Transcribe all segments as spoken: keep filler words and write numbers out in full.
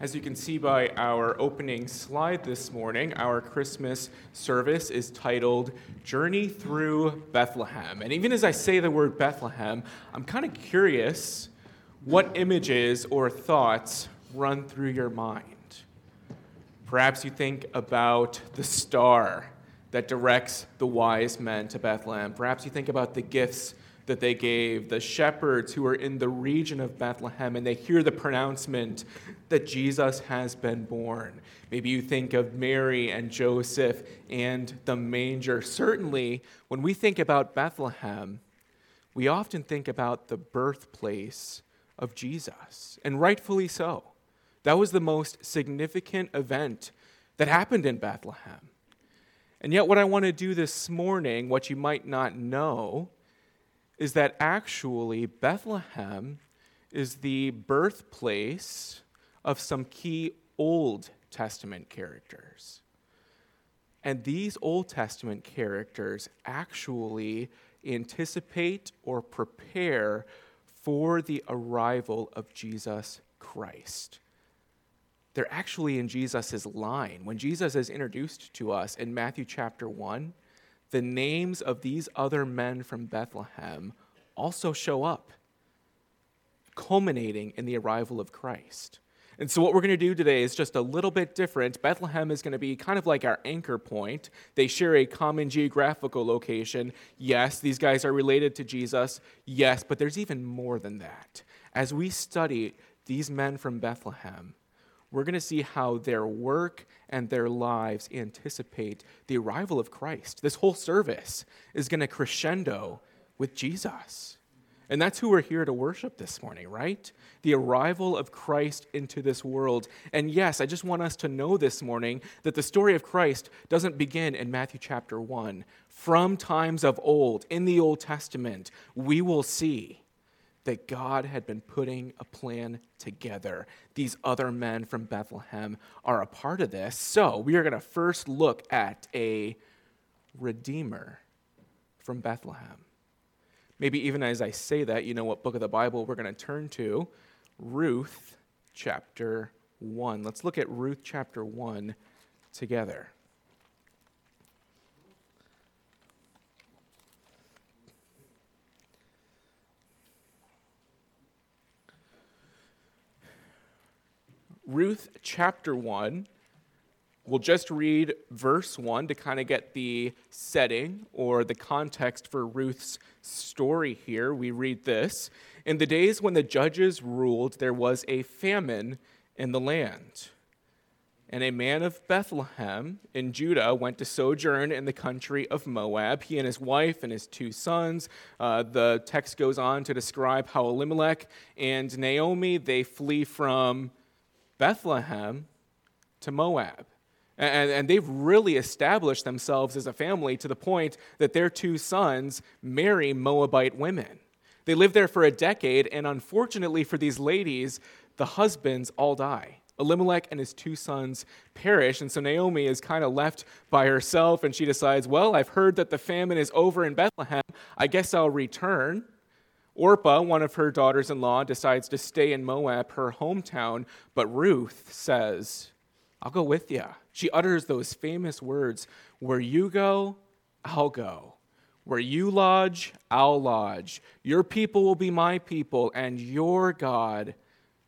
As you can see by our opening slide this morning, our Christmas service is titled Journey Through Bethlehem. And even as I say the word Bethlehem, I'm kind of curious what images or thoughts run through your mind. Perhaps you think about the star that directs the wise men to Bethlehem. Perhaps you think about the gifts that they gave, the shepherds who are in the region of Bethlehem, and they hear the pronouncement that Jesus has been born. Maybe you think of Mary and Joseph and the manger. Certainly, when we think about Bethlehem, we often think about the birthplace of Jesus, and rightfully so. That was the most significant event that happened in Bethlehem. And yet, what I want to do this morning, what you might not know, is that actually Bethlehem is the birthplace of some key Old Testament characters. And these Old Testament characters actually anticipate or prepare for the arrival of Jesus Christ. They're actually in Jesus' line. When Jesus is introduced to us in Matthew chapter one, the names of these other men from Bethlehem also show up, culminating in the arrival of Christ. And so what we're going to do today is just a little bit different. Bethlehem is going to be kind of like our anchor point. They share a common geographical location. Yes, these guys are related to Jesus. Yes, but there's even more than that. As we study these men from Bethlehem, we're going to see how their work and their lives anticipate the arrival of Christ. This whole service is going to crescendo with Jesus. And that's who we're here to worship this morning, right? The arrival of Christ into this world. And yes, I just want us to know this morning that the story of Christ doesn't begin in Matthew chapter one. From times of old, in the Old Testament, we will see that God had been putting a plan together. These other men from Bethlehem are a part of this. So we are going to first look at a Redeemer from Bethlehem. Maybe even as I say that, you know what book of the Bible we're going to turn to? Ruth chapter one. Let's look at Ruth chapter one together. Ruth chapter one, we'll just read verse one to kind of get the setting or the context for Ruth's story here. We read this: "In the days when the judges ruled, there was a famine in the land. And a man of Bethlehem in Judah went to sojourn in the country of Moab, he and his wife and his two sons." Uh, the text goes on to describe how Elimelech and Naomi, they flee from Bethlehem to Moab. And, and they've really established themselves as a family to the point that their two sons marry Moabite women. They live there for a decade, and unfortunately for these ladies, the husbands all die. Elimelech and his two sons perish, and so Naomi is kind of left by herself, and she decides, well, I've heard that the famine is over in Bethlehem. I guess I'll return. Orpah, one of her daughters-in-law, decides to stay in Moab, her hometown, but Ruth says, I'll go with you. She utters those famous words, where you go, I'll go. Where you lodge, I'll lodge. Your people will be my people, and your God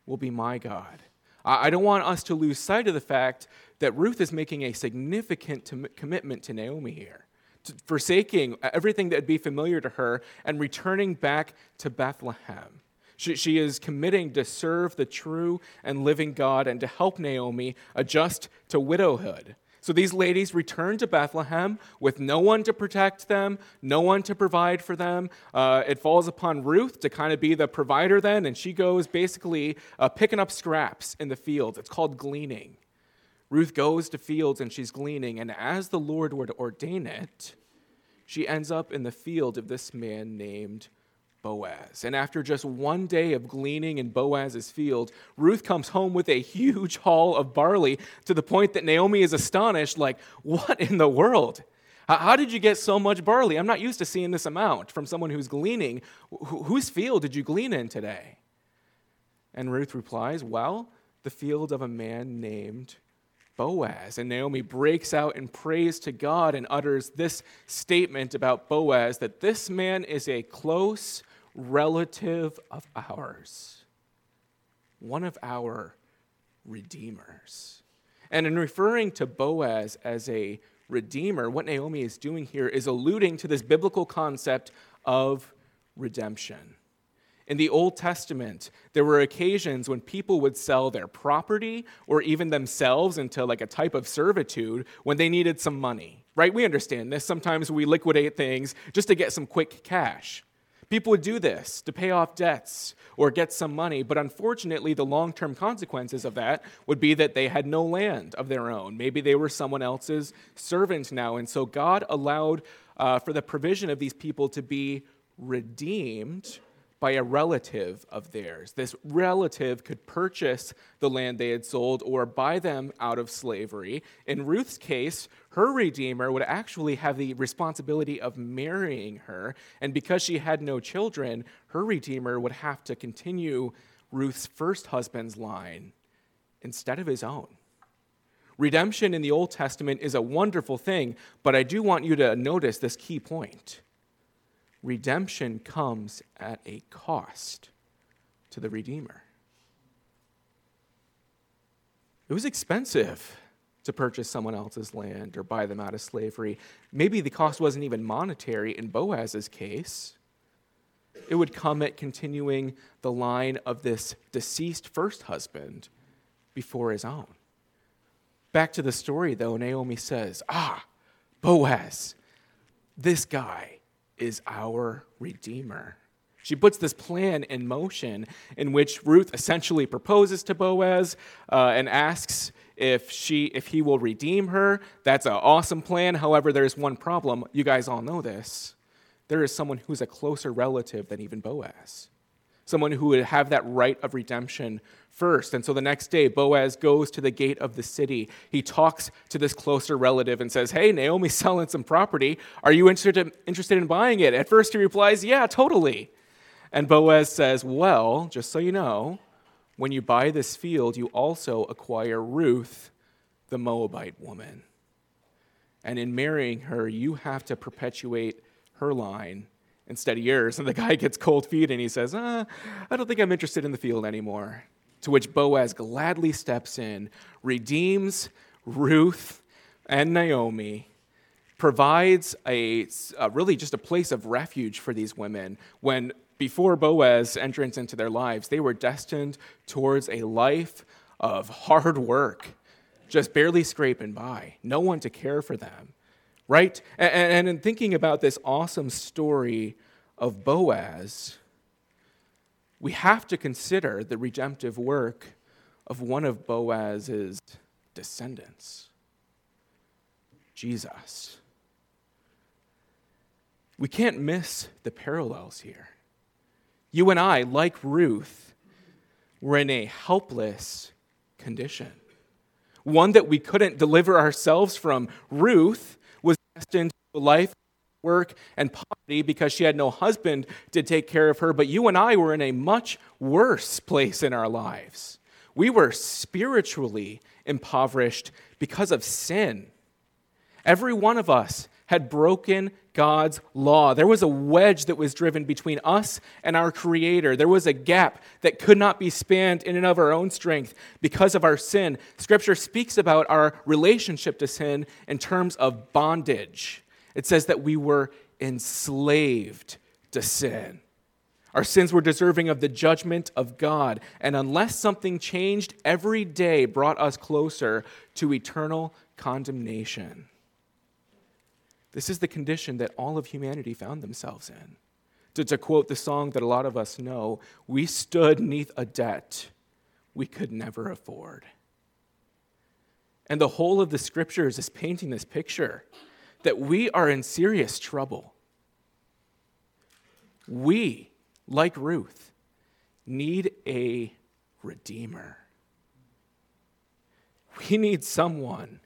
will be my God. I don't want us to lose sight of the fact that Ruth is making a significant commitment to Naomi here, forsaking everything that would be familiar to her and returning back to Bethlehem. She, she is committing to serve the true and living God and to help Naomi adjust to widowhood. So these ladies return to Bethlehem with no one to protect them, no one to provide for them. Uh, it falls upon Ruth to kind of be the provider then, and she goes basically uh, picking up scraps in the fields. It's called gleaning. Ruth goes to fields and she's gleaning, and as the Lord were to ordain it, she ends up in the field of this man named Boaz. And after just one day of gleaning in Boaz's field, Ruth comes home with a huge haul of barley to the point that Naomi is astonished, like, what in the world? How did you get so much barley? I'm not used to seeing this amount from someone who's gleaning. Wh- whose field did you glean in today? And Ruth replies, well, the field of a man named Boaz. And Naomi breaks out in praise to God and utters this statement about Boaz, that this man is a close relative of ours, one of our redeemers. And in referring to Boaz as a redeemer, what Naomi is doing here is alluding to this biblical concept of redemption. In the Old Testament, there were occasions when people would sell their property or even themselves into like a type of servitude when they needed some money, right? We understand this. Sometimes we liquidate things just to get some quick cash. People would do this to pay off debts or get some money, but unfortunately, the long-term consequences of that would be that they had no land of their own. Maybe they were someone else's servant now, and so God allowed uh, for the provision of these people to be redeemed by a relative of theirs. This relative could purchase the land they had sold or buy them out of slavery. In Ruth's case, her redeemer would actually have the responsibility of marrying her, and because she had no children, her redeemer would have to continue Ruth's first husband's line instead of his own. Redemption in the Old Testament is a wonderful thing, but I do want you to notice this key point. Redemption comes at a cost to the Redeemer. It was expensive to purchase someone else's land or buy them out of slavery. Maybe the cost wasn't even monetary in Boaz's case. It would come at continuing the line of this deceased first husband before his own. Back to the story, though, Naomi says, ah, Boaz, this guy is our Redeemer. She puts this plan in motion in which Ruth essentially proposes to Boaz uh, and asks if she, if he will redeem her. That's an awesome plan. However, there's one problem. You guys all know this. There is someone who's a closer relative than even Boaz, someone who would have that right of redemption first. And so the next day, Boaz goes to the gate of the city. He talks to this closer relative and says, hey, Naomi's selling some property. Are you interested interested in buying it? At first, he replies, yeah, totally. And Boaz says, well, just so you know, when you buy this field, you also acquire Ruth, the Moabite woman. And in marrying her, you have to perpetuate her line instead of yours. And the guy gets cold feet and he says, uh, I don't think I'm interested in the field anymore. To which Boaz gladly steps in, redeems Ruth and Naomi, provides a, a really just a place of refuge for these women when before Boaz's entrance into their lives, they were destined towards a life of hard work, just barely scraping by, no one to care for them. Right? And in thinking about this awesome story of Boaz, we have to consider the redemptive work of one of Boaz's descendants, Jesus. We can't miss the parallels here. You and I, like Ruth, were in a helpless condition, one that we couldn't deliver ourselves from. Ruth into life, work, and poverty because she had no husband to take care of her, but you and I were in a much worse place in our lives. We were spiritually impoverished because of sin. Every one of us had broken God's law. There was a wedge that was driven between us and our Creator. There was a gap that could not be spanned in and of our own strength because of our sin. Scripture speaks about our relationship to sin in terms of bondage. It says that we were enslaved to sin. Our sins were deserving of the judgment of God, and unless something changed, every day brought us closer to eternal condemnation. This is the condition that all of humanity found themselves in. To, to quote the song that a lot of us know, we stood neath a debt we could never afford. And the whole of the Scriptures is painting this picture that we are in serious trouble. We, like Ruth, need a Redeemer. We need someone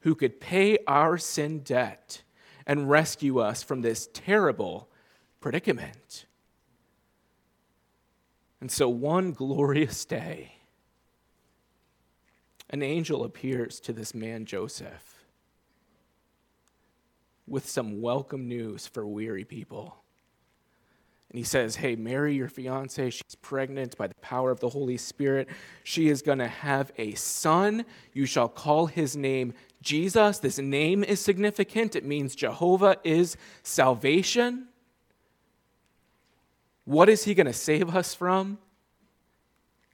who could pay our sin debt and rescue us from this terrible predicament. And so one glorious day, an angel appears to this man Joseph with some welcome news for weary people. And he says, hey, marry your fiancée. She's pregnant by the power of the Holy Spirit. She is going to have a son. You shall call his name Jesus. This name is significant. It means Jehovah is salvation. What is he going to save us from?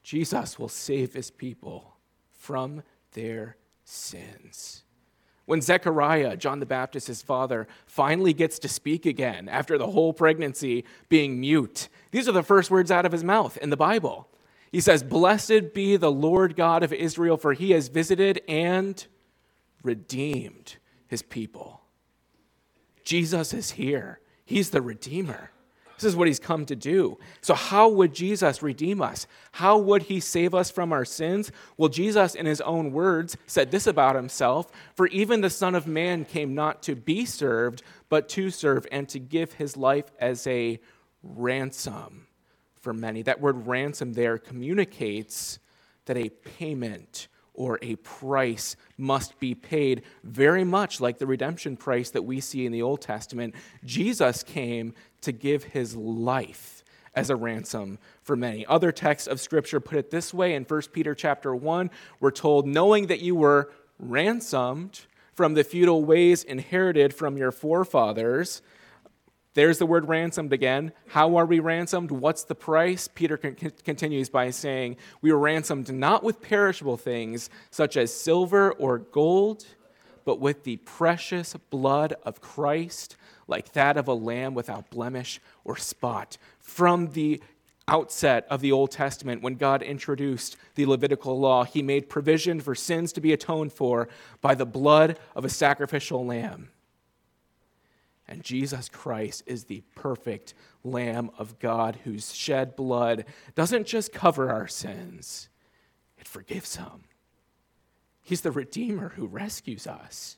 Jesus will save his people from their sins. When Zechariah, John the Baptist's father, finally gets to speak again after the whole pregnancy being mute, these are the first words out of his mouth in the Bible. He says, "Blessed be the Lord God of Israel, for he has visited and redeemed his people." Jesus is here. He's the Redeemer. This is what he's come to do. So how would Jesus redeem us? How would he save us from our sins? Well, Jesus, in his own words, said this about himself, "For even the Son of Man came not to be served, but to serve and to give his life as a ransom for many." That word ransom there communicates that a payment or a price must be paid, very much like the redemption price that we see in the Old Testament. Jesus came to give his life as a ransom for many. Other texts of Scripture put it this way. In First Peter chapter one, we're told, "Knowing that you were ransomed from the futile ways inherited from your forefathers." There's the word ransomed again. How are we ransomed? What's the price? Peter c- continues by saying, "We were ransomed not with perishable things such as silver or gold, but with the precious blood of Christ, like that of a lamb without blemish or spot." From the outset of the Old Testament, when God introduced the Levitical law, he made provision for sins to be atoned for by the blood of a sacrificial lamb. And Jesus Christ is the perfect Lamb of God whose shed blood doesn't just cover our sins, it forgives them. He's the Redeemer who rescues us.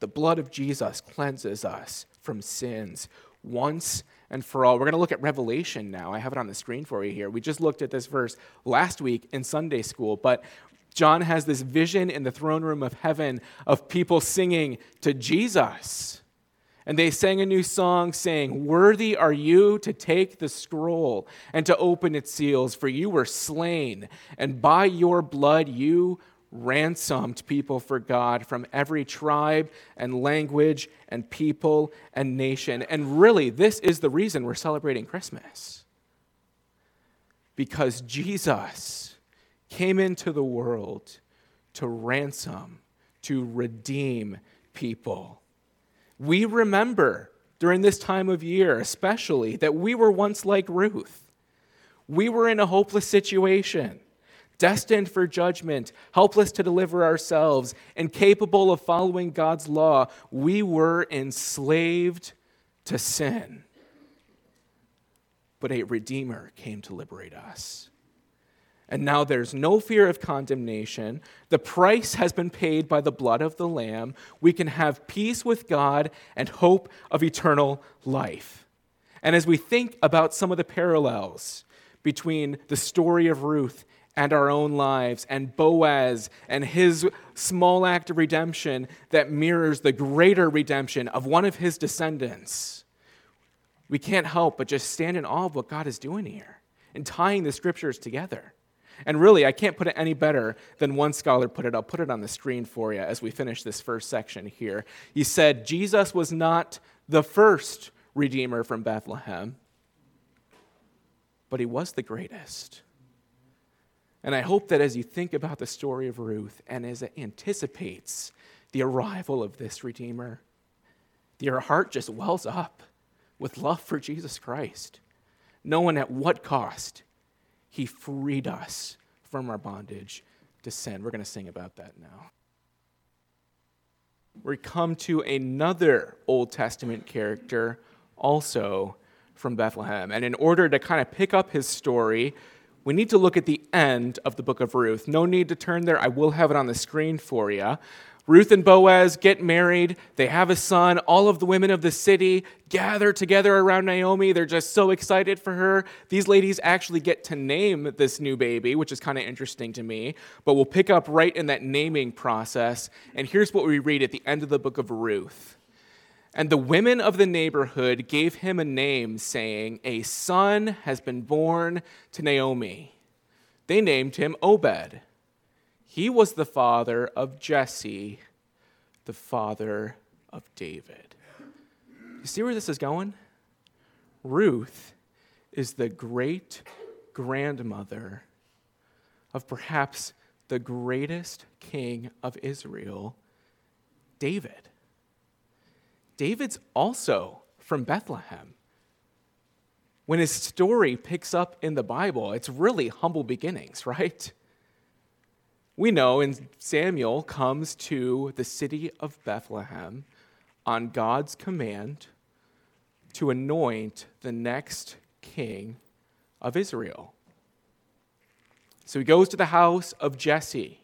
The blood of Jesus cleanses us from sins once and for all. We're going to look at Revelation now. I have it on the screen for you here. We just looked at this verse last week in Sunday school, but John has this vision in the throne room of heaven of people singing to Jesus. And they sang a new song saying, "Worthy are you to take the scroll and to open its seals, for you were slain, and by your blood you ransomed people for God from every tribe and language and people and nation." And really, this is the reason we're celebrating Christmas. Because Jesus came into the world to ransom, to redeem people. We remember during this time of year especially that we were once like Ruth. We were in a hopeless situation, destined for judgment, helpless to deliver ourselves, incapable of following God's law. We were enslaved to sin. But a Redeemer came to liberate us. And now there's no fear of condemnation. The price has been paid by the blood of the Lamb. We can have peace with God and hope of eternal life. And as we think about some of the parallels between the story of Ruth and our own lives, and Boaz and his small act of redemption that mirrors the greater redemption of one of his descendants, we can't help but just stand in awe of what God is doing here and tying the Scriptures together. And really, I can't put it any better than one scholar put it. I'll put it on the screen for you as we finish this first section here. He said, Jesus was not the first Redeemer from Bethlehem, but he was the greatest. And I hope that as you think about the story of Ruth and as it anticipates the arrival of this Redeemer, your heart just wells up with love for Jesus Christ, knowing at what cost he freed us from our bondage to sin. We're going to sing about that now. We come to another Old Testament character, also from Bethlehem. And in order to kind of pick up his story, we need to look at the end of the book of Ruth. No need to turn there. I will have it on the screen for you. Ruth and Boaz get married. They have a son. All of the women of the city gather together around Naomi. They're just so excited for her. These ladies actually get to name this new baby, which is kind of interesting to me. But we'll pick up right in that naming process. And here's what we read at the end of the book of Ruth. And the women of the neighborhood gave him a name, saying, "A son has been born to Naomi." They named him Obed. He was the father of Jesse, the father of David. You see where this is going? Ruth is the great-grandmother of perhaps the greatest king of Israel, David. David's also from Bethlehem. When his story picks up in the Bible, it's really humble beginnings, right? We know, and Samuel comes to the city of Bethlehem on God's command to anoint the next king of Israel. So he goes to the house of Jesse,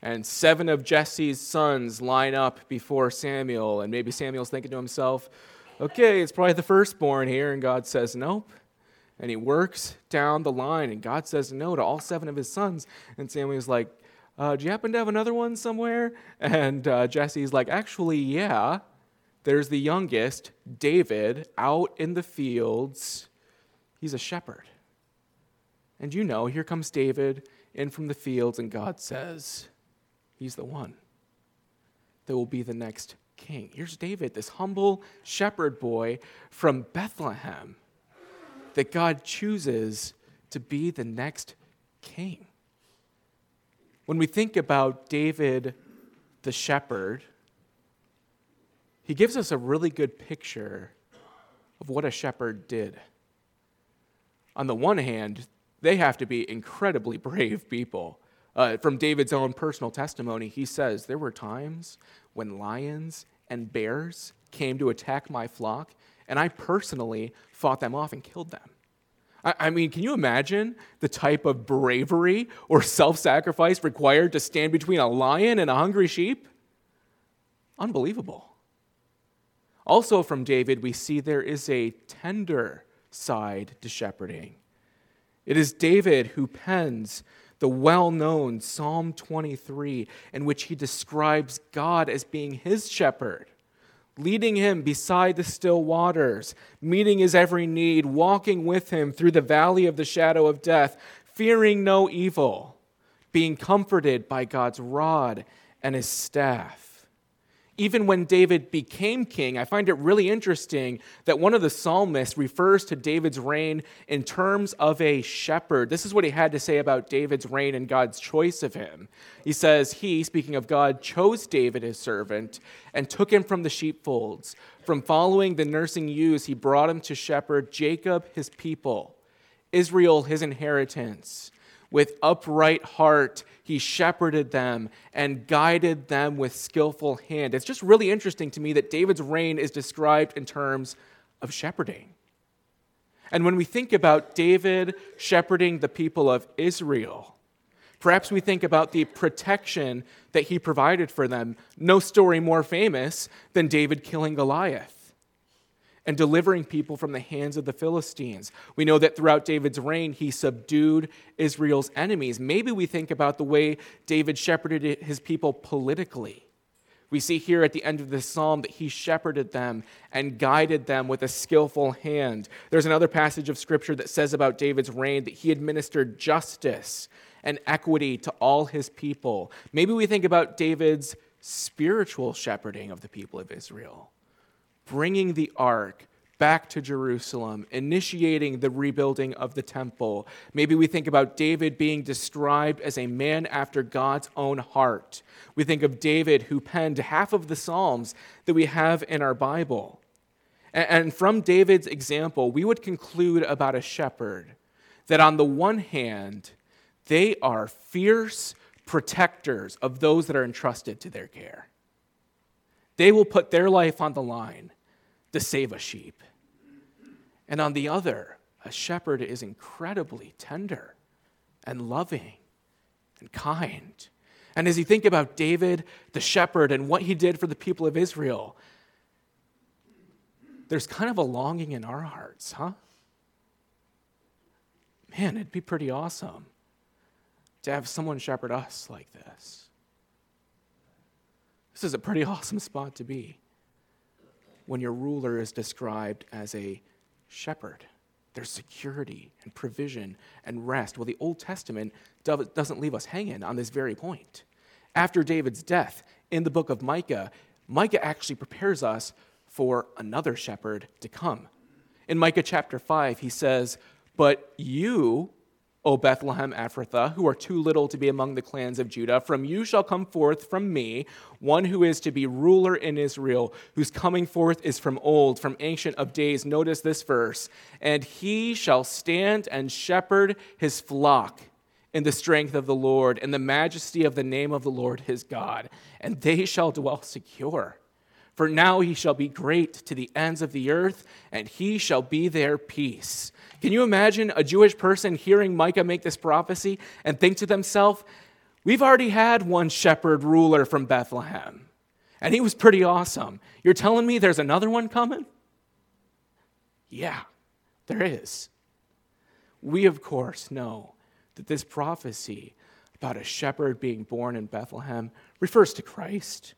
and seven of Jesse's sons line up before Samuel, and maybe Samuel's thinking to himself, okay, it's probably the firstborn here, and God says, nope. And he works down the line, and God says no to all seven of his sons. And Samuel's like, uh, do you happen to have another one somewhere? And uh, Jesse's like, actually, yeah. There's the youngest, David, out in the fields. He's a shepherd. And you know, here comes David in from the fields, and God says, he's the one that will be the next king. Here's David, this humble shepherd boy from Bethlehem, that God chooses to be the next king. When we think about David the shepherd, he gives us a really good picture of what a shepherd did. On the one hand, they have to be incredibly brave people. Uh, from David's own personal testimony, he says, there were times when lions and bears came to attack my flock, and I personally fought them off and killed them. I, I mean, can you imagine the type of bravery or self-sacrifice required to stand between a lion and a hungry sheep? Unbelievable. Also from David, we see there is a tender side to shepherding. It is David who pens the well-known Psalm twenty-three, in which he describes God as being his shepherd, leading him beside the still waters, meeting his every need, walking with him through the valley of the shadow of death, fearing no evil, being comforted by God's rod and his staff. Even when David became king, I find it really interesting that one of the psalmists refers to David's reign in terms of a shepherd. This is what he had to say about David's reign and God's choice of him. He says, he, speaking of God, chose David his servant and took him from the sheepfolds. From following the nursing ewes, he brought him to shepherd Jacob, his people, Israel, his inheritance. With upright heart, he shepherded them and guided them with skillful hand. It's just really interesting to me that David's reign is described in terms of shepherding. And when we think about David shepherding the people of Israel, perhaps we think about the protection that he provided for them. No story more famous than David killing Goliath and delivering people from the hands of the Philistines. We know that throughout David's reign, he subdued Israel's enemies. Maybe we think about the way David shepherded his people politically. We see here at the end of this psalm that he shepherded them and guided them with a skillful hand. There's another passage of Scripture that says about David's reign that he administered justice and equity to all his people. Maybe we think about David's spiritual shepherding of the people of Israel, bringing the ark back to Jerusalem, initiating the rebuilding of the temple. Maybe we think about David being described as a man after God's own heart. We think of David who penned half of the Psalms that we have in our Bible. And from David's example, we would conclude about a shepherd that on the one hand, they are fierce protectors of those that are entrusted to their care. They will put their life on the line to save a sheep. And on the other, a shepherd is incredibly tender and loving and kind. And as you think about David, the shepherd, and what he did for the people of Israel, there's kind of a longing in our hearts, huh? Man, it'd be pretty awesome to have someone shepherd us like this. This is a pretty awesome spot to be when your ruler is described as a shepherd. There's security and provision and rest. Well, the Old Testament doesn't leave us hanging on this very point. After David's death, in the book of Micah, Micah actually prepares us for another shepherd to come. In Micah chapter five, he says, "But you, O Bethlehem Ephrathah, who are too little to be among the clans of Judah, from you shall come forth from me one who is to be ruler in Israel, whose coming forth is from old, from ancient of days." Notice this verse. "And he shall stand and shepherd his flock in the strength of the Lord, in the majesty of the name of the Lord his God. And they shall dwell secure. For now he shall be great to the ends of the earth, and he shall be their peace." Can you imagine a Jewish person hearing Micah make this prophecy and think to themselves, we've already had one shepherd ruler from Bethlehem, and he was pretty awesome. You're telling me there's another one coming? Yeah, there is. We, of course, know that this prophecy about a shepherd being born in Bethlehem refers to Christ.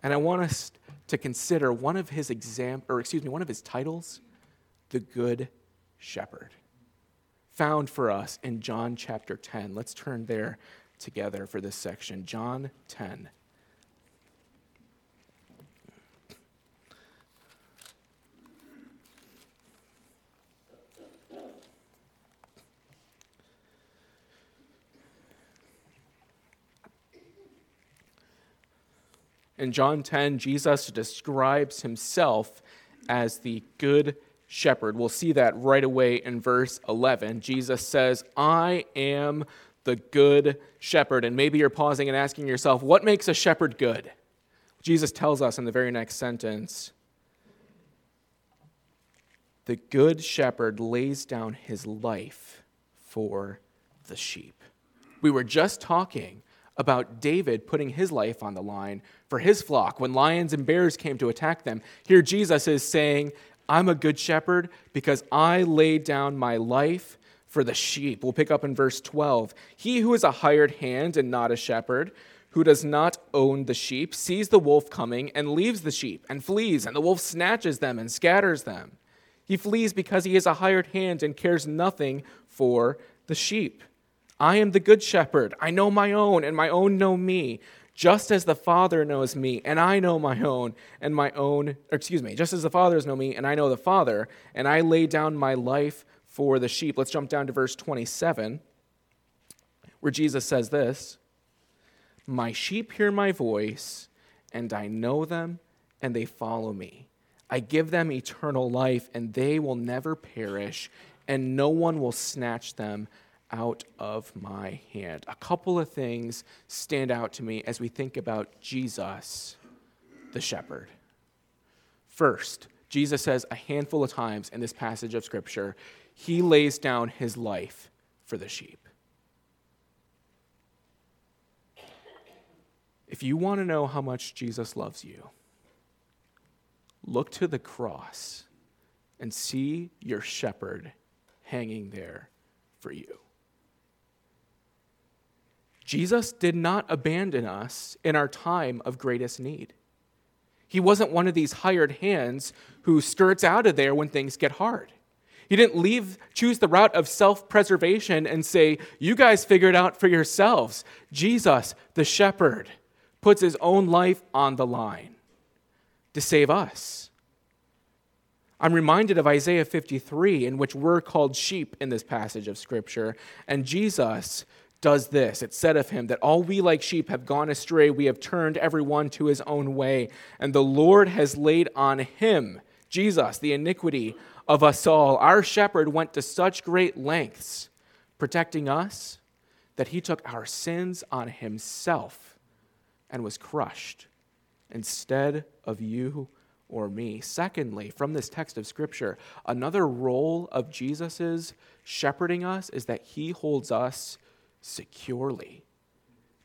And I want us to consider one of his exam, or excuse me, one of his titles, the Good Shepherd, found for us in John chapter ten. Let's turn there together for this section. John ten. In John ten, Jesus describes himself as the good shepherd. We'll see that right away in verse eleven. Jesus says, "I am the good shepherd." And maybe you're pausing and asking yourself, what makes a shepherd good? Jesus tells us in the very next sentence, "The good shepherd lays down his life for the sheep." We were just talking about David putting his life on the line for his flock when lions and bears came to attack them. Here Jesus is saying, I'm a good shepherd because I laid down my life for the sheep. We'll pick up in verse twelve. "He who is a hired hand and not a shepherd, who does not own the sheep, sees the wolf coming and leaves the sheep and flees, and the wolf snatches them and scatters them. He flees because he is a hired hand and cares nothing for the sheep. I am the good shepherd. I know my own, and my own know me, just as the Father knows me, and I know my own, and my own, or excuse me, just as the Father knows me, and I know the Father, and I lay down my life for the sheep." Let's jump down to verse twenty-seven, where Jesus says this, "My sheep hear my voice, and I know them, and they follow me. I give them eternal life, and they will never perish, and no one will snatch them out of my hand." A couple of things stand out to me as we think about Jesus, the shepherd. First, Jesus says a handful of times in this passage of Scripture, he lays down his life for the sheep. If you want to know how much Jesus loves you, look to the cross and see your shepherd hanging there for you. Jesus did not abandon us in our time of greatest need. He wasn't one of these hired hands who skirts out of there when things get hard. He didn't leave, choose the route of self-preservation and say, you guys figure it out for yourselves. Jesus, the shepherd, puts his own life on the line to save us. I'm reminded of Isaiah fifty-three, in which we're called sheep in this passage of Scripture, and Jesus does this. It's said of him that all we like sheep have gone astray. We have turned everyone to his own way. And the Lord has laid on him, Jesus, the iniquity of us all. Our shepherd went to such great lengths protecting us that he took our sins on himself and was crushed instead of you or me. Secondly, from this text of Scripture, another role of Jesus's shepherding us is that he holds us securely.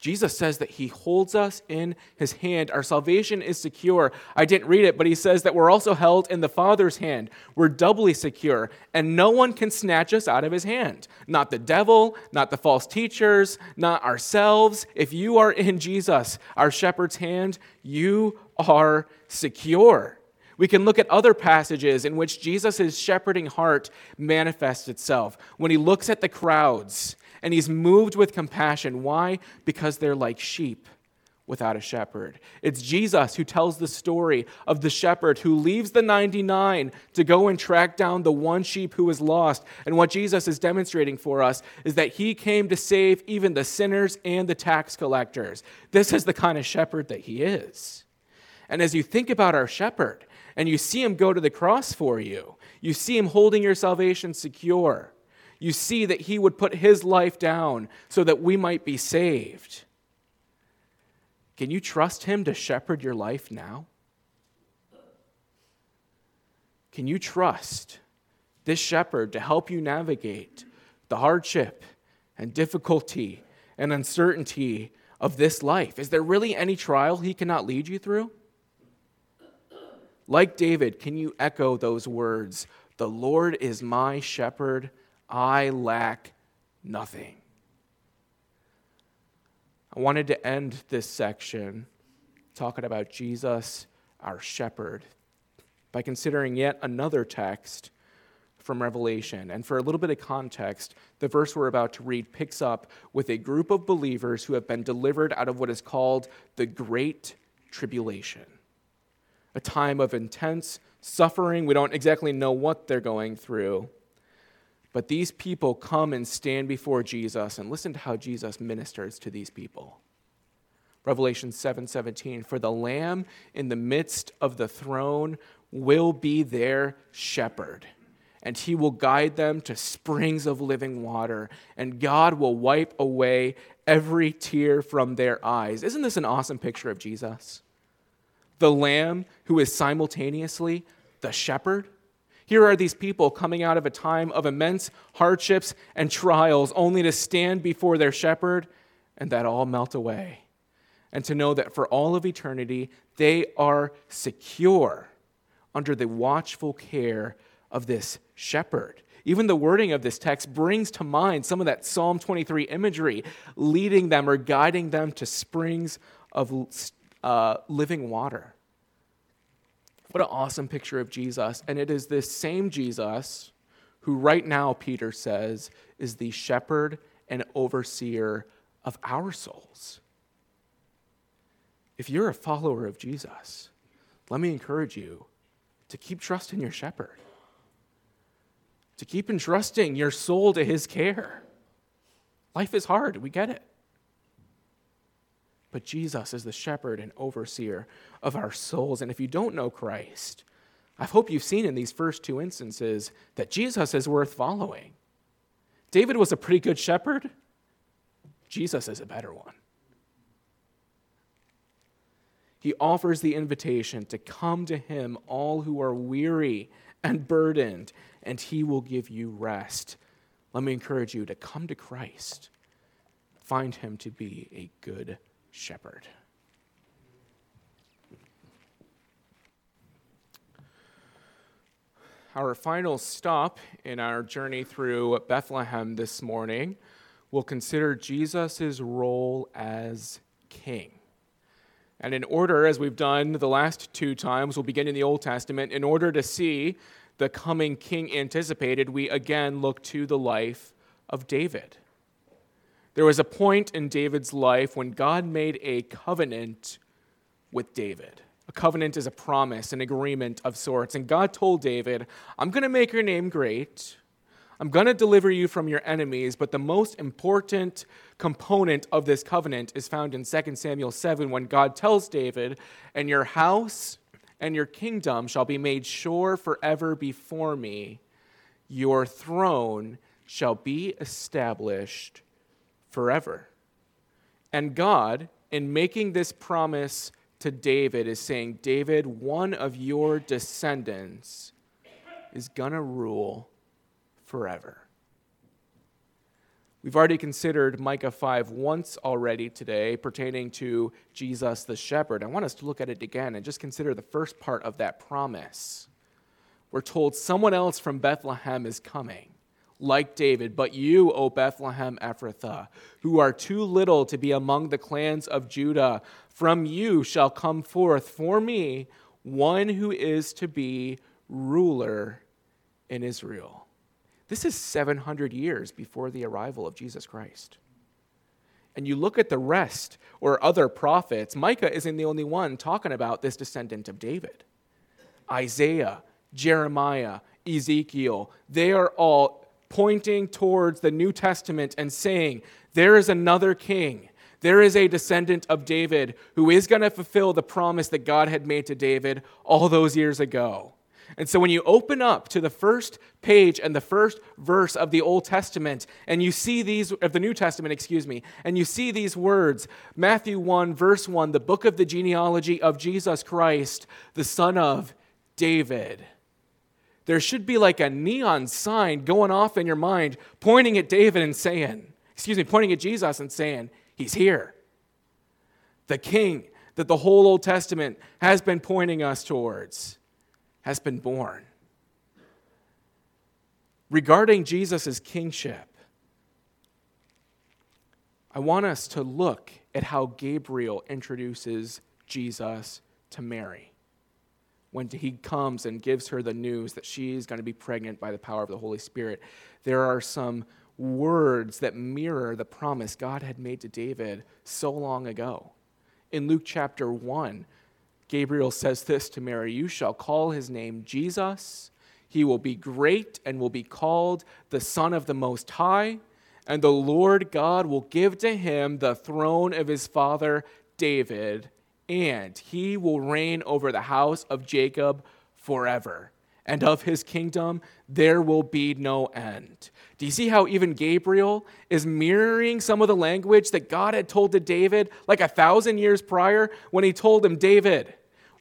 Jesus says that he holds us in his hand. Our salvation is secure. I didn't read it, but he says that we're also held in the Father's hand. We're doubly secure, and no one can snatch us out of his hand. Not the devil, not the false teachers, not ourselves. If you are in Jesus, our shepherd's hand, you are secure. We can look at other passages in which Jesus' shepherding heart manifests itself. When he looks at the crowds, and he's moved with compassion. Why? Because they're like sheep without a shepherd. It's Jesus who tells the story of the shepherd who leaves the ninety-nine to go and track down the one sheep who is lost. And what Jesus is demonstrating for us is that he came to save even the sinners and the tax collectors. This is the kind of shepherd that he is. And as you think about our shepherd, and you see him go to the cross for you, you see him holding your salvation secure. You see that he would put his life down so that we might be saved. Can you trust him to shepherd your life now? Can you trust this shepherd to help you navigate the hardship and difficulty and uncertainty of this life? Is there really any trial he cannot lead you through? Like David, can you echo those words? The Lord is my shepherd, I lack nothing. I wanted to end this section talking about Jesus, our shepherd, by considering yet another text from Revelation. And for a little bit of context, the verse we're about to read picks up with a group of believers who have been delivered out of what is called the Great Tribulation, a time of intense suffering. We don't exactly know what they're going through. But these people come and stand before Jesus, and listen to how Jesus ministers to these people. Revelation seven seventeen, for the Lamb in the midst of the throne will be their shepherd, and he will guide them to springs of living water, and God will wipe away every tear from their eyes. Isn't this an awesome picture of Jesus? The Lamb who is simultaneously the shepherd. Here are these people coming out of a time of immense hardships and trials, only to stand before their shepherd and that all melt away. And to know that for all of eternity, they are secure under the watchful care of this shepherd. Even the wording of this text brings to mind some of that Psalm twenty-three imagery, leading them or guiding them to springs of uh, living water. What an awesome picture of Jesus. And it is this same Jesus who right now, Peter says, is the shepherd and overseer of our souls. If you're a follower of Jesus, let me encourage you to keep trusting your shepherd, to keep entrusting your soul to his care. Life is hard. We get it. But Jesus is the shepherd and overseer of our souls. And if you don't know Christ, I hope you've seen in these first two instances that Jesus is worth following. David was a pretty good shepherd. Jesus is a better one. He offers the invitation to come to him, all who are weary and burdened, and he will give you rest. Let me encourage you to come to Christ. Find him to be a good shepherd. Shepherd. Our final stop in our journey through Bethlehem this morning will consider Jesus' role as king. And in order, as we've done the last two times, we'll begin in the Old Testament. In order to see the coming king anticipated, we again look to the life of David. There was a point in David's life when God made a covenant with David. A covenant is a promise, an agreement of sorts. And God told David, I'm going to make your name great. I'm going to deliver you from your enemies. But the most important component of this covenant is found in Second Samuel seven when God tells David, and your house and your kingdom shall be made sure forever before me. Your throne shall be established forever. And God, in making this promise to David, is saying, David, one of your descendants is going to rule forever. We've already considered Micah five once already today pertaining to Jesus the shepherd. I want us to look at it again and just consider the first part of that promise. We're told someone else from Bethlehem is coming, like David, but you, O Bethlehem Ephrathah, who are too little to be among the clans of Judah, from you shall come forth for me one who is to be ruler in Israel. This is seven hundred years before the arrival of Jesus Christ. And you look at the rest or other prophets, Micah isn't the only one talking about this descendant of David. Isaiah, Jeremiah, Ezekiel, they are all pointing towards the New Testament and saying, there is another king. There is a descendant of David who is going to fulfill the promise that God had made to David all those years ago. And so when you open up to the first page and the first verse of the Old Testament, and you see these, of the New Testament, excuse me, and you see these words, Matthew one, verse one, the book of the genealogy of Jesus Christ, the son of David. There should be like a neon sign going off in your mind, pointing at David and saying, excuse me, pointing at Jesus and saying, he's here. The king that the whole Old Testament has been pointing us towards has been born. Regarding Jesus' kingship, I want us to look at how Gabriel introduces Jesus to Mary when he comes and gives her the news that she's going to be pregnant by the power of the Holy Spirit. There are some words that mirror the promise God had made to David so long ago. In Luke chapter one, Gabriel says this to Mary, you shall call his name Jesus. He will be great and will be called the Son of the Most High. And the Lord God will give to him the throne of his father David. And he will reign over the house of Jacob forever. And of his kingdom there will be no end. Do you see how even Gabriel is mirroring some of the language that God had told to David like a thousand years prior when he told him, David,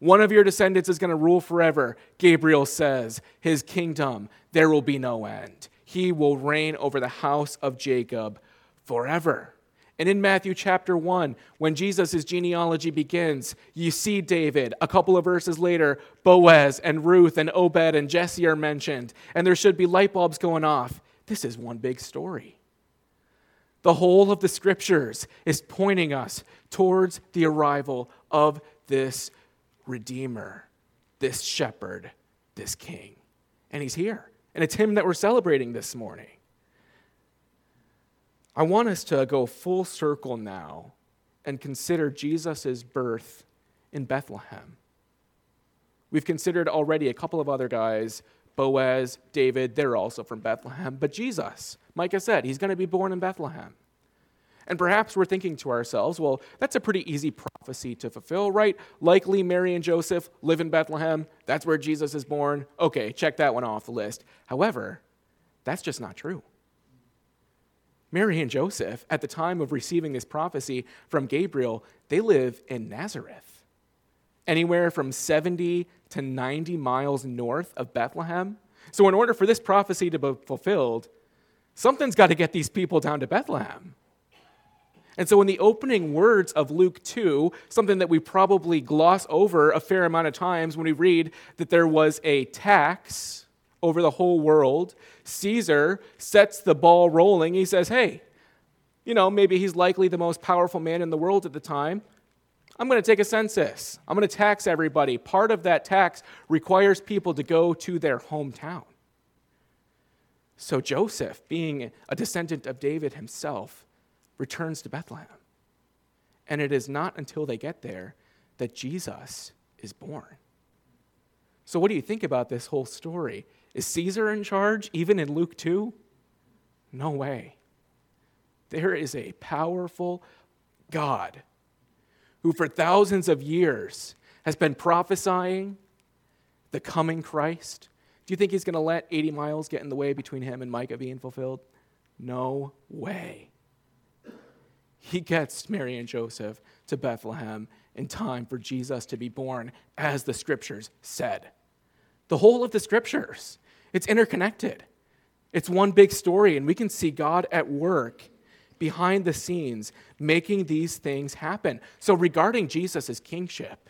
one of your descendants is going to rule forever. Gabriel says, his kingdom, there will be no end. He will reign over the house of Jacob forever. And in Matthew chapter one, when Jesus' genealogy begins, you see David. A couple of verses later, Boaz and Ruth and Obed and Jesse are mentioned. And there should be light bulbs going off. This is one big story. The whole of the scriptures is pointing us towards the arrival of this Redeemer, this shepherd, this king. And he's here. And it's him that we're celebrating this morning. I want us to go full circle now and consider Jesus' birth in Bethlehem. We've considered already a couple of other guys, Boaz, David, they're also from Bethlehem. But Jesus, Micah said, he's going to be born in Bethlehem. And perhaps we're thinking to ourselves, well, that's a pretty easy prophecy to fulfill, right? Likely Mary and Joseph live in Bethlehem. That's where Jesus is born. Okay, check that one off the list. However, that's just not true. Mary and Joseph, at the time of receiving this prophecy from Gabriel, they live in Nazareth. Anywhere from seventy to ninety miles north of Bethlehem. So in order for this prophecy to be fulfilled, something's got to get these people down to Bethlehem. And so in the opening words of Luke two, something that we probably gloss over a fair amount of times when we read that there was a tax over the whole world, Caesar sets the ball rolling. He says, hey, you know, maybe he's likely the most powerful man in the world at the time. I'm going to take a census. I'm going to tax everybody. Part of that tax requires people to go to their hometown. So Joseph, being a descendant of David himself, returns to Bethlehem. And it is not until they get there that Jesus is born. So what do you think about this whole story? Is Caesar in charge, even in Luke two? No way. There is a powerful God who for thousands of years has been prophesying the coming Christ. Do you think he's going to let eighty miles get in the way between him and Micah being fulfilled? No way. He gets Mary and Joseph to Bethlehem in time for Jesus to be born, as the scriptures said. The whole of the scriptures, it's interconnected. It's one big story, and we can see God at work behind the scenes making these things happen. So regarding Jesus' kingship,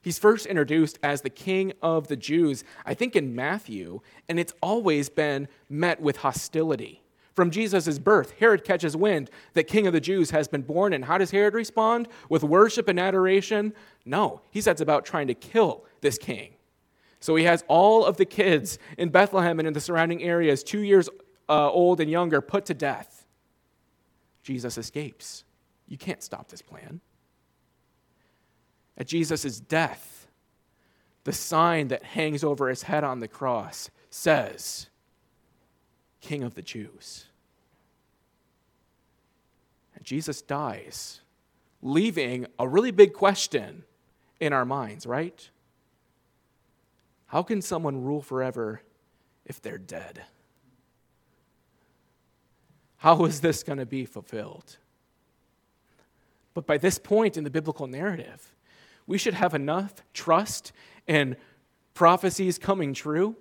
he's first introduced as the King of the Jews, I think in Matthew, and it's always been met with hostility. From Jesus' birth, Herod catches wind that King of the Jews has been born, and how does Herod respond? With worship and adoration? No, he sets about trying to kill this king. So he has all of the kids in Bethlehem and in the surrounding areas, two years uh, old and younger, put to death. Jesus escapes. You can't stop this plan. At Jesus' death, the sign that hangs over his head on the cross says, King of the Jews. And Jesus dies, leaving a really big question in our minds, right? How can someone rule forever if they're dead? How is this going to be fulfilled? But by this point in the biblical narrative, we should have enough trust in prophecies coming true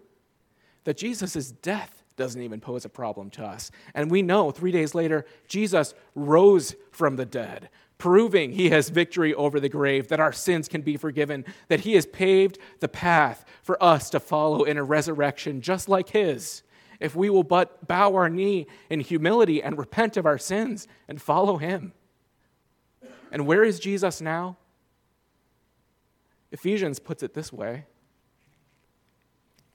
that Jesus' death doesn't even pose a problem to us. And we know three days later, Jesus rose from the dead, proving he has victory over the grave, that our sins can be forgiven, that he has paved the path for us to follow in a resurrection just like his, if we will but bow our knee in humility and repent of our sins and follow him. And where is Jesus now? Ephesians puts it this way.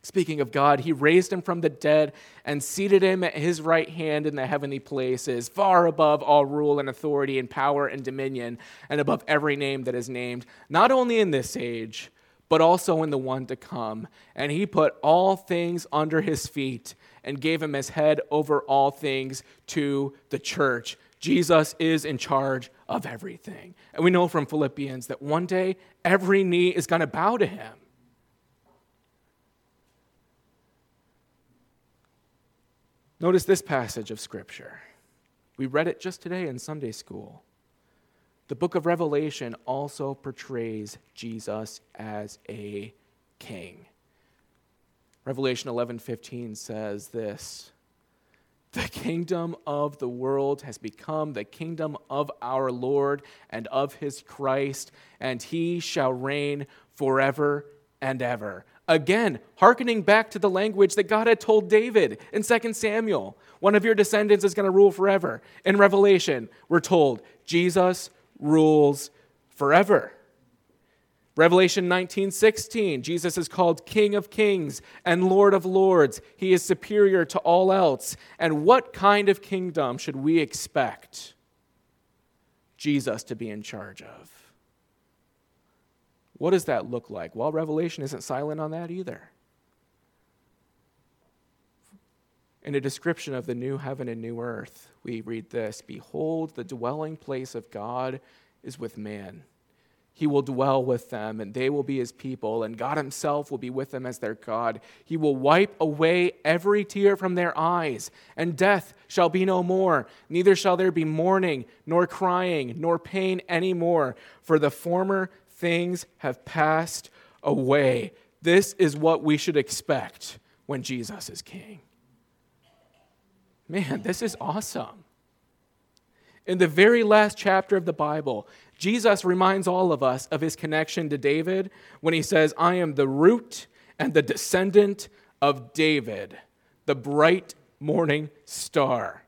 Speaking of God, he raised him from the dead and seated him at his right hand in the heavenly places, far above all rule and authority and power and dominion, and above every name that is named, not only in this age, but also in the one to come. And he put all things under his feet and gave him his head over all things to the church. Jesus is in charge of everything. And we know from Philippians that one day every knee is going to bow to him. Notice this passage of Scripture. We read it just today in Sunday school. The book of Revelation also portrays Jesus as a king. Revelation eleven fifteen says this, "The kingdom of the world has become the kingdom of our Lord and of his Christ, and he shall reign forever and ever." Again, hearkening back to the language that God had told David in Second Samuel. One of your descendants is going to rule forever. In Revelation, we're told Jesus rules forever. Revelation nineteen sixteen, Jesus is called King of Kings and Lord of Lords. He is superior to all else. And what kind of kingdom should we expect Jesus to be in charge of? What does that look like? Well, Revelation isn't silent on that either. In a description of the new heaven and new earth, we read this, "Behold, the dwelling place of God is with man. He will dwell with them, and they will be his people, and God himself will be with them as their God. He will wipe away every tear from their eyes, and death shall be no more. Neither shall there be mourning, nor crying, nor pain anymore, for the former things have passed away." This is what we should expect when Jesus is king. Man, this is awesome. In the very last chapter of the Bible, Jesus reminds all of us of his connection to David when he says, "I am the root and the descendant of David, the bright morning star."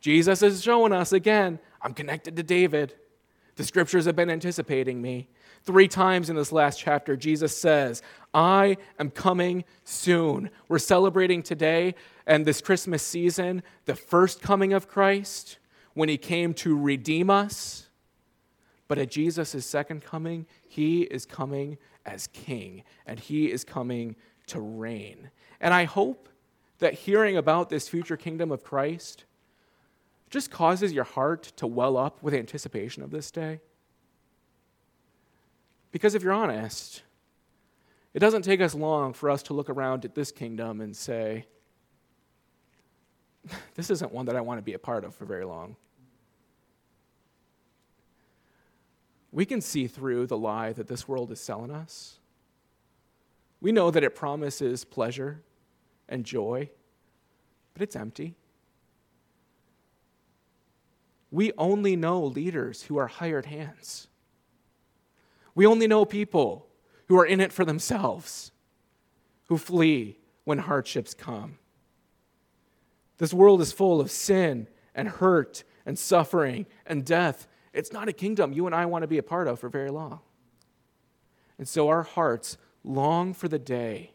Jesus is showing us again, I'm connected to David. The scriptures have been anticipating me. Three times in this last chapter, Jesus says, "I am coming soon." We're celebrating today and this Christmas season the first coming of Christ when he came to redeem us. But at Jesus' second coming, he is coming as king, and he is coming to reign. And I hope that hearing about this future kingdom of Christ just causes your heart to well up with anticipation of this day. Because if you're honest, it doesn't take us long for us to look around at this kingdom and say, this isn't one that I want to be a part of for very long. We can see through the lie that this world is selling us. We know that it promises pleasure and joy, but it's empty. We only know leaders who are hired hands. We only know people who are in it for themselves, who flee when hardships come. This world is full of sin and hurt and suffering and death. It's not a kingdom you and I want to be a part of for very long. And so our hearts long for the day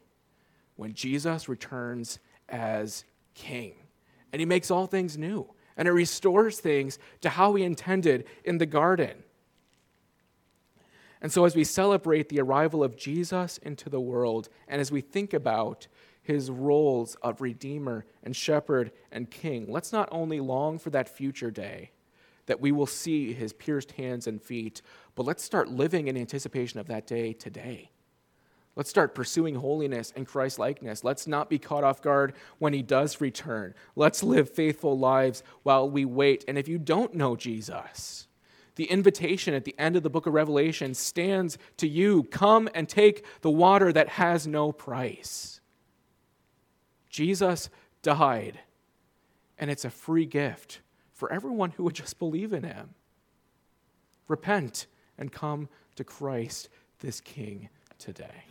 when Jesus returns as King. And he makes all things new. And it restores things to how he intended in the garden. And so as we celebrate the arrival of Jesus into the world, and as we think about his roles of Redeemer and Shepherd and King, let's not only long for that future day that we will see his pierced hands and feet, but let's start living in anticipation of that day today. Let's start pursuing holiness and Christ-likeness. Let's not be caught off guard when he does return. Let's live faithful lives while we wait. And if you don't know Jesus, the invitation at the end of the book of Revelation stands to you. Come and take the water that has no price. Jesus died, and it's a free gift for everyone who would just believe in him. Repent and come to Christ, this King, today.